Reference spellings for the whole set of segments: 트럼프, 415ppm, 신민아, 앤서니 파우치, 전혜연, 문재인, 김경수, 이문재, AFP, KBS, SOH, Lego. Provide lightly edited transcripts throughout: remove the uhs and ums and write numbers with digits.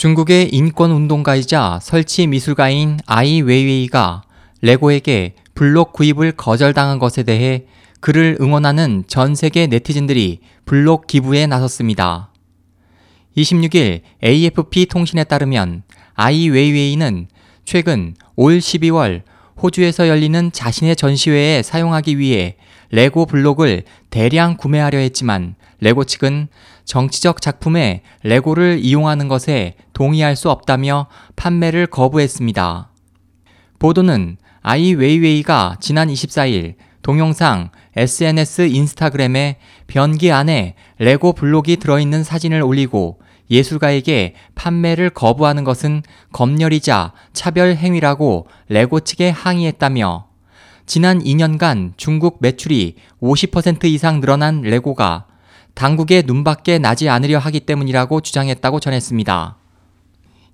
중국의 인권운동가이자 설치 미술가인 아이 웨이웨이가 레고에게 블록 구입을 거절당한 것에 대해 그를 응원하는 전 세계 네티즌들이 블록 기부에 나섰습니다. 26일 AFP 통신에 따르면 아이 웨이웨이는 최근 올 12월 호주에서 열리는 자신의 전시회에 사용하기 위해 레고 블록을 대량 구매하려 했지만 레고 측은 정치적 작품에 레고를 이용하는 것에 동의할 수 없다며 판매를 거부했습니다. 보도는 아이 웨이웨이가 지난 24일 동영상 SNS 인스타그램에 변기 안에 레고 블록이 들어있는 사진을 올리고 예술가에게 판매를 거부하는 것은 검열이자 차별 행위라고 레고 측에 항의했다며 지난 2년간 중국 매출이 50% 이상 늘어난 레고가 당국의 눈밖에 나지 않으려 하기 때문이라고 주장했다고 전했습니다.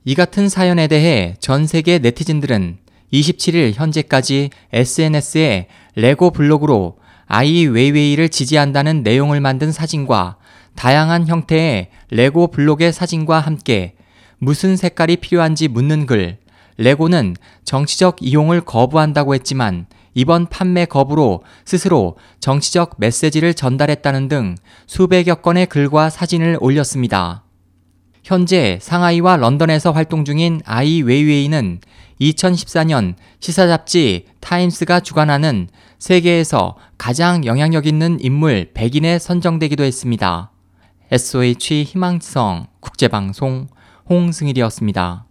이 같은 사연에 대해 전 세계 네티즌들은 27일 현재까지 SNS에 레고 블록으로 아이 웨이웨이를 지지한다는 내용을 만든 사진과 다양한 형태의 레고 블록의 사진과 함께 무슨 색깔이 필요한지 묻는 글, 레고는 정치적 이용을 거부한다고 했지만 이번 판매 거부로 스스로 정치적 메시지를 전달했다는 등 수백여 건의 글과 사진을 올렸습니다. 현재 상하이와 런던에서 활동 중인 아이 웨이웨이는 2014년 시사잡지 타임스가 주관하는 세계에서 가장 영향력 있는 인물 100인에 선정되기도 했습니다. SOH 희망지성 국제방송 홍승일이었습니다.